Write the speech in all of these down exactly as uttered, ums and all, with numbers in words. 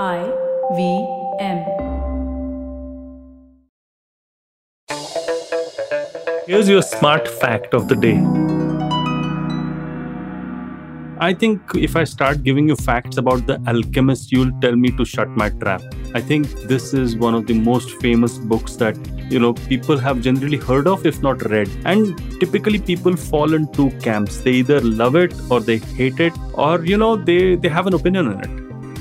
I V M. Here's your smart fact of the day. I think if I start giving you facts about The Alchemist, you'll tell me to shut my trap. I think this is one of the most famous books that, you know, people have generally heard of, if not read. And typically people fall in two camps. They either love it or they hate it, or, you know, they, they have an opinion on it.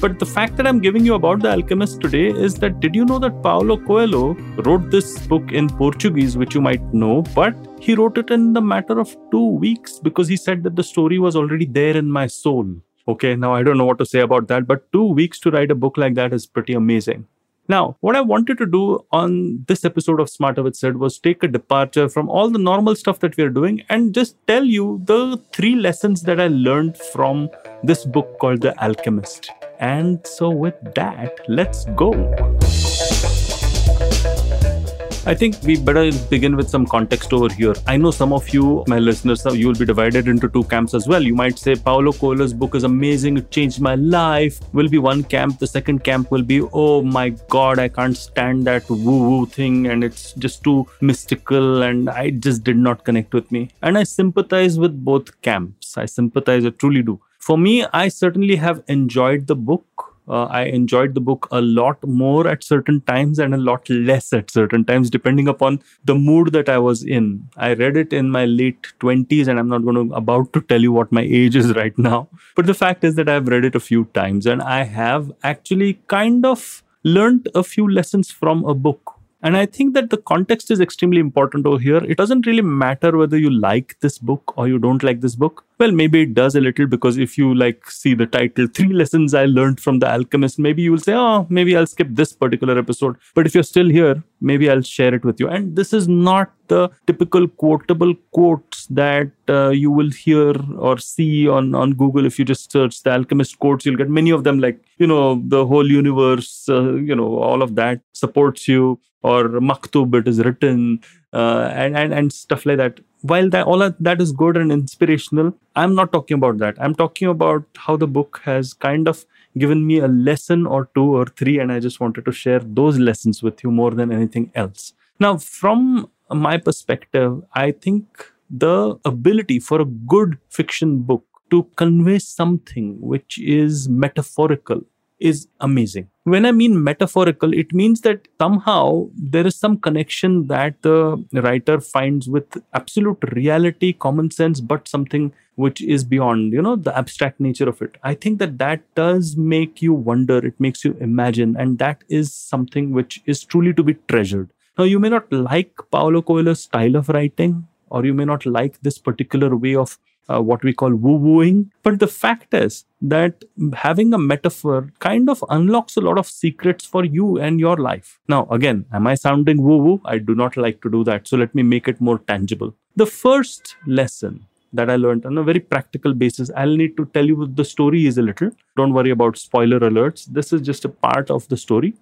But the fact that I'm giving you about The Alchemist today is that, did you know that Paulo Coelho wrote this book in Portuguese, which you might know, but he wrote it in the matter of two weeks because he said that the story was already there in my soul. Okay, now I don't know what to say about that, but two weeks to write a book like that is pretty amazing. Now, what I wanted to do on this episode of Smarter With Seth was take a departure from all the normal stuff that we are doing and just tell you the three lessons that I learned from this book called The Alchemist. And so with that, let's go. I think we better begin with some context over here. I know some of you, my listeners, you will be divided into two camps as well. You might say, Paulo Coelho's book is amazing, it changed my life, will be one camp. The second camp will be, oh my God, I can't stand that woo-woo thing and it's just too mystical and I just did not connect with me. And I sympathize with both camps. I sympathize, I truly do. For me, I certainly have enjoyed the book. Uh, I enjoyed the book a lot more at certain times and a lot less at certain times, depending upon the mood that I was in. I read it in my late twenties, and I'm not going to about to tell you what my age is right now. But the fact is that I've read it a few times and I have actually kind of learned a few lessons from a book. And I think that the context is extremely important over here. It doesn't really matter whether you like this book or you don't like this book. Well, maybe it does a little, because if you like see the title, Three Lessons I Learned from The Alchemist, maybe you will say, oh, maybe I'll skip this particular episode. But if you're still here, maybe I'll share it with you. And this is not the typical quotable quotes that uh, you will hear or see on, on Google. If you just search The Alchemist quotes, you'll get many of them, like, you know, the whole universe, uh, you know, all of that supports you, or maktub, it is written, uh, and, and, and stuff like that. While that all of that is good and inspirational, I'm not talking about that. I'm talking about how the book has kind of given me a lesson or two or three, and I just wanted to share those lessons with you more than anything else. Now, from my perspective, I think the ability for a good fiction book to convey something which is metaphorical is amazing. When I mean metaphorical, it means that somehow there is some connection that the writer finds with absolute reality, common sense, but something which is beyond, you know, the abstract nature of it. I think that that does make you wonder. It makes you imagine. And that is something which is truly to be treasured. Now, you may not like Paulo Coelho's style of writing, or you may not like this particular way of Uh, what we call woo-wooing. But the fact is that having a metaphor kind of unlocks a lot of secrets for you and your life. Now, again, am I sounding woo-woo? I do not like to do that. So let me make it more tangible. The first lesson that I learned on a very practical basis, I'll need to tell you what the story is a little. Don't worry about spoiler alerts. This is just a part of the story,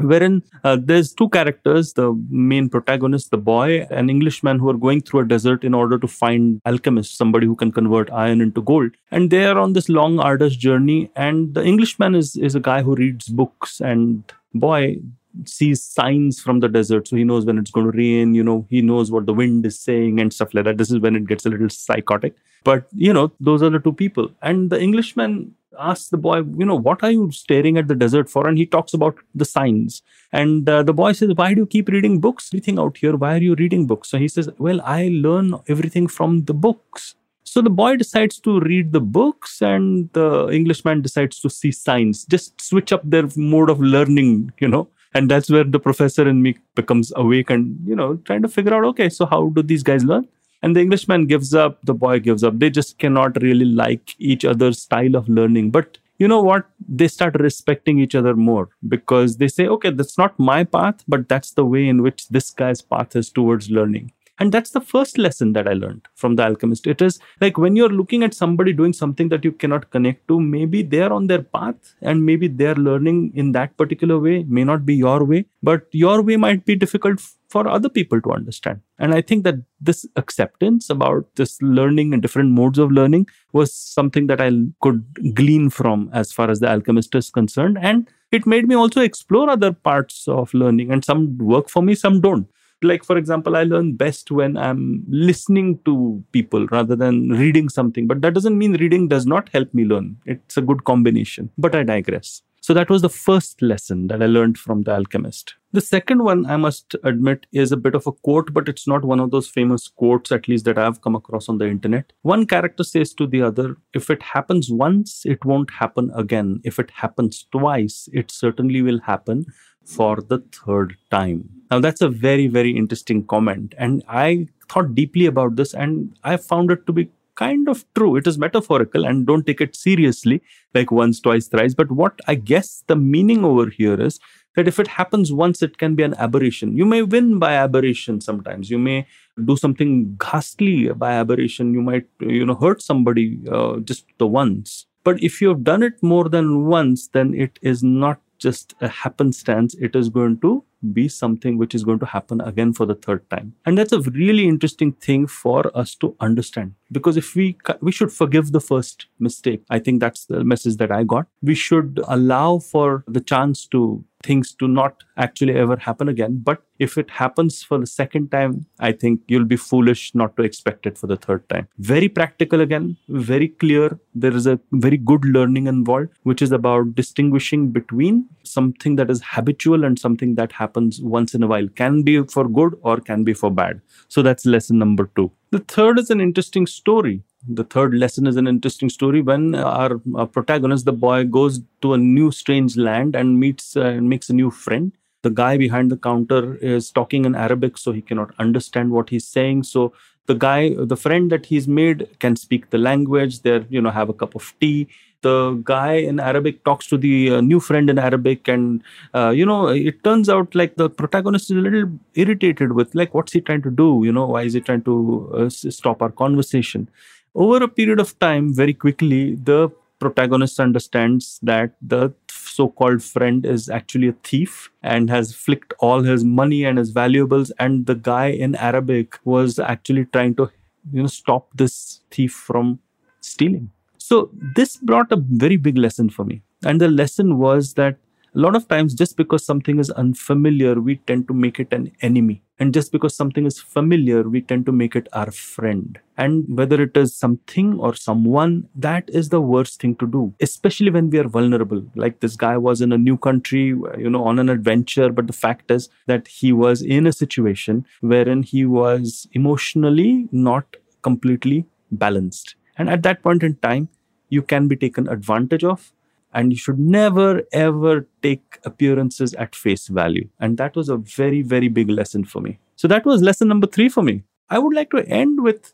wherein uh, there's two characters, the main protagonist, the boy, an Englishman, who are going through a desert in order to find alchemist, somebody who can convert iron into gold. And they are on this long, arduous journey. And the Englishman is, is a guy who reads books, and boy sees signs from the desert. So he knows when it's going to rain, you know, he knows what the wind is saying and stuff like that. This is when it gets a little psychotic. But, you know, those are the two people. And the Englishman asks the boy, you know, what are you staring at the desert for? And he talks about the signs. And uh, the boy says, why do you keep reading books? Everything out here, why are you reading books? So he says, well, I learn everything from the books. So the boy decides to read the books, and the Englishman decides to see signs. Just switch up their mode of learning, you know. And that's where the professor in me becomes awake and, you know, trying to figure out, okay, so how do these guys learn? And the Englishman gives up, the boy gives up. They just cannot really like each other's style of learning. But you know what? They start respecting each other more, because they say, okay, that's not my path, but that's the way in which this guy's path is towards learning. And that's the first lesson that I learned from The Alchemist. It is like when you're looking at somebody doing something that you cannot connect to, maybe they're on their path and maybe they're learning in that particular way, may not be your way, but your way might be difficult for other people to understand. And I think that this acceptance about this learning and different modes of learning was something that I could glean from as far as The Alchemist is concerned. And it made me also explore other parts of learning, and some work for me, some don't. Like, for example, I learn best when I'm listening to people rather than reading something. But that doesn't mean reading does not help me learn. It's a good combination. But I digress. So that was the first lesson that I learned from The Alchemist. The second one, I must admit, is a bit of a quote, but it's not one of those famous quotes, at least that I've come across on the internet. One character says to the other, if it happens once, it won't happen again. If it happens twice, it certainly will happen for the third time. Now, that's a very, very interesting comment. And I thought deeply about this, and I found it to be kind of true. It is metaphorical and don't take it seriously, like once, twice, thrice. But what I guess the meaning over here is that if it happens once, it can be an aberration. You may win by aberration sometimes. You may do something ghastly by aberration. You might, you know, hurt somebody uh, just the once. But if you have done it more than once, then it is not just a happenstance. It is going to be something which is going to happen again for the third time. And that's a really interesting thing for us to understand. Because if we we should forgive the first mistake. I think that's the message that I got. We should allow for the chance to things to not actually ever happen again. But if it happens for the second time, I think you'll be foolish not to expect it for the third time. Very practical again, very clear. There is a very good learning involved, which is about distinguishing between something that is habitual and something that happens once in a while. Can be for good or can be for bad. So that's lesson number two. The third is an interesting story. The third lesson is an interesting story when our, our protagonist, the boy, goes to a new strange land and meets uh, and makes a new friend. The guy behind the counter is talking in Arabic, so he cannot understand what he's saying. So the guy, the friend that he's made, can speak the language. They, you know, have a cup of tea. The guy in Arabic talks to the uh, new friend in Arabic. And, uh, you know, it turns out like the protagonist is a little irritated with, like, what's he trying to do? You know, why is he trying to uh, stop our conversation? Over a period of time, very quickly, the protagonist understands that the so-called friend is actually a thief and has flicked all his money and his valuables. And the guy in Arabic was actually trying to, you know, stop this thief from stealing. So this brought a very big lesson for me. And the lesson was that a lot of times, just because something is unfamiliar, we tend to make it an enemy. And just because something is familiar, we tend to make it our friend. And whether it is something or someone, that is the worst thing to do, especially when we are vulnerable. Like this guy was in a new country, you know, on an adventure. But the fact is that he was in a situation wherein he was emotionally not completely balanced. And at that point in time, you can be taken advantage of. And you should never, ever take appearances at face value. And that was a very, very big lesson for me. So that was lesson number three for me. I would like to end with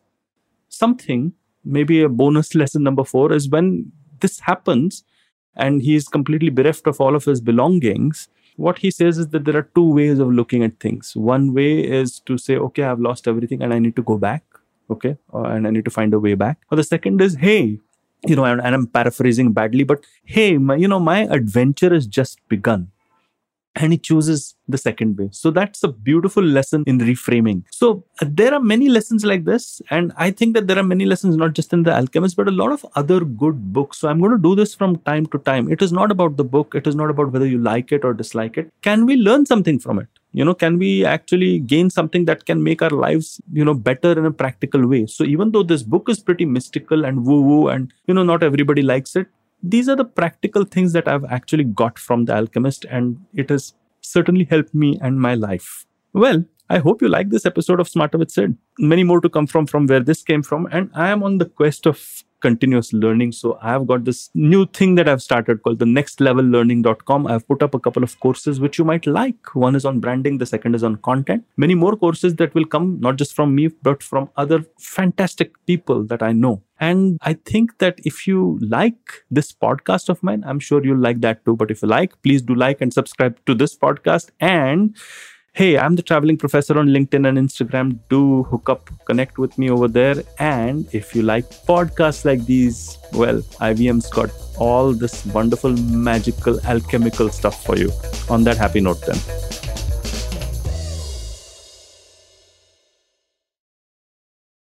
something, maybe a bonus lesson number four, is when this happens and he is completely bereft of all of his belongings, what he says is that there are two ways of looking at things. One way is to say, okay, I've lost everything and I need to go back. Okay, and I need to find a way back. Or the second is, hey, you know, and I'm paraphrasing badly, but hey, my, you know, my adventure has just begun. And he chooses the second way. So that's a beautiful lesson in reframing. So uh, there are many lessons like this. And I think that there are many lessons, not just in The Alchemist, but a lot of other good books. So I'm going to do this from time to time. It is not about the book. It is not about whether you like it or dislike it. Can we learn something from it? You know, can we actually gain something that can make our lives, you know, better in a practical way? So even though this book is pretty mystical and woo-woo and, you know, not everybody likes it, these are the practical things that I've actually got from The Alchemist, and it has certainly helped me and my life. Well, I hope you like this episode of Smarter with Sid. Many more to come from, from where this came from. And I am on the quest of continuous learning. So I've got this new thing that I've started called the next level learning dot com. I've put up a couple of courses which you might like. One is on branding. The second is on content. Many more courses that will come not just from me, but from other fantastic people that I know. And I think that if you like this podcast of mine, I'm sure you'll like that too. But if you like, please do like and subscribe to this podcast. And hey, I'm the traveling professor on LinkedIn and Instagram. Do hook up, connect with me over there. And if you like podcasts like these, well, I V M's got all this wonderful, magical, alchemical stuff for you. On that happy note then.